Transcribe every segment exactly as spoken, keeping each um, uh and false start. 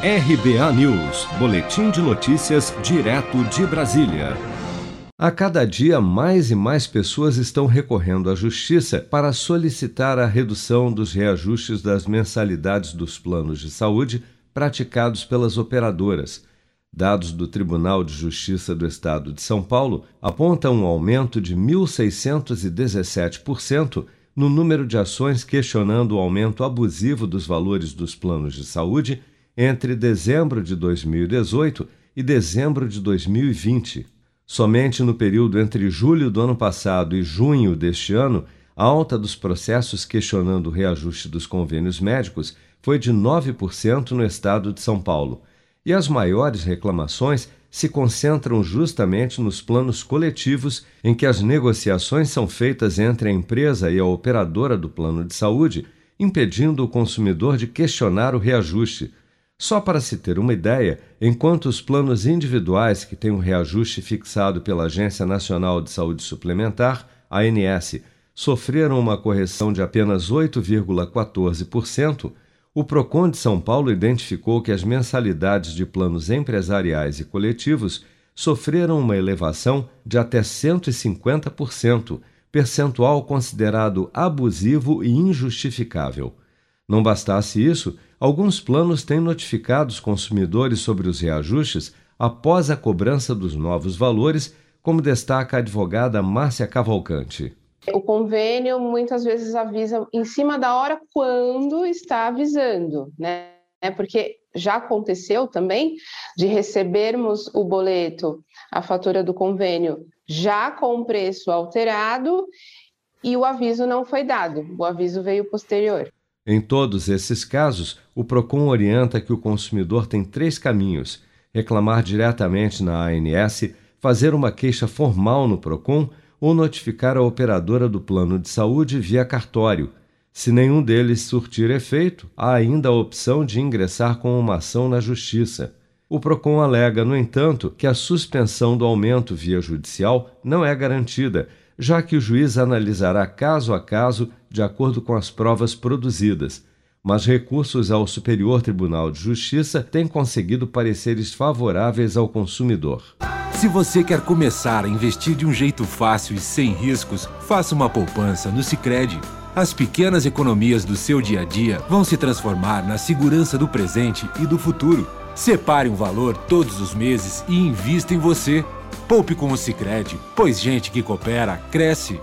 R B A News, boletim de notícias direto de Brasília. A cada dia, mais e mais pessoas estão recorrendo à Justiça para solicitar a redução dos reajustes das mensalidades dos planos de saúde praticados pelas operadoras. Dados do Tribunal de Justiça do Estado de São Paulo apontam um aumento de mil seiscentos e dezessete por cento no número de ações questionando o aumento abusivo dos valores dos planos de saúde entre dezembro de dois mil e dezoito e dezembro de dois mil e vinte. Somente no período entre julho do ano passado e junho deste ano, a alta dos processos questionando o reajuste dos convênios médicos foi de nove por cento no estado de São Paulo. E as maiores reclamações se concentram justamente nos planos coletivos, em que as negociações são feitas entre a empresa e a operadora do plano de saúde, impedindo o consumidor de questionar o reajuste. Só para se ter uma ideia, enquanto os planos individuais que têm um reajuste fixado pela Agência Nacional de Saúde Suplementar, A N S, sofreram uma correção de apenas oito vírgula quatorze por cento, o PROCON de São Paulo identificou que as mensalidades de planos empresariais e coletivos sofreram uma elevação de até cento e cinquenta por cento, percentual considerado abusivo e injustificável. Não bastasse isso, alguns planos têm notificado os consumidores sobre os reajustes após a cobrança dos novos valores, como destaca a advogada Márcia Cavalcante. O convênio muitas vezes avisa em cima da hora quando está avisando, né? Porque já aconteceu também de recebermos o boleto, a fatura do convênio, já com o preço alterado e o aviso não foi dado, o aviso veio posterior. Em todos esses casos, o PROCON orienta que o consumidor tem três caminhos: reclamar diretamente na A N S, fazer uma queixa formal no PROCON ou notificar a operadora do plano de saúde via cartório. Se nenhum deles surtir efeito, há ainda a opção de ingressar com uma ação na Justiça. O PROCON alega, no entanto, que a suspensão do aumento via judicial não é garantida, já que o juiz analisará caso a caso de acordo com as provas produzidas. Mas recursos ao Superior Tribunal de Justiça têm conseguido pareceres favoráveis ao consumidor. Se você quer começar a investir de um jeito fácil e sem riscos, faça uma poupança no Sicredi. As pequenas economias do seu dia a dia vão se transformar na segurança do presente e do futuro. Separe um valor todos os meses e invista em você. Poupe com o Sicredi, pois gente que coopera, cresce.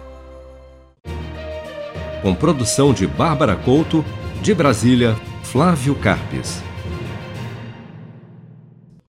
Com produção de Bárbara Couto, de Brasília, Flávio Carpes.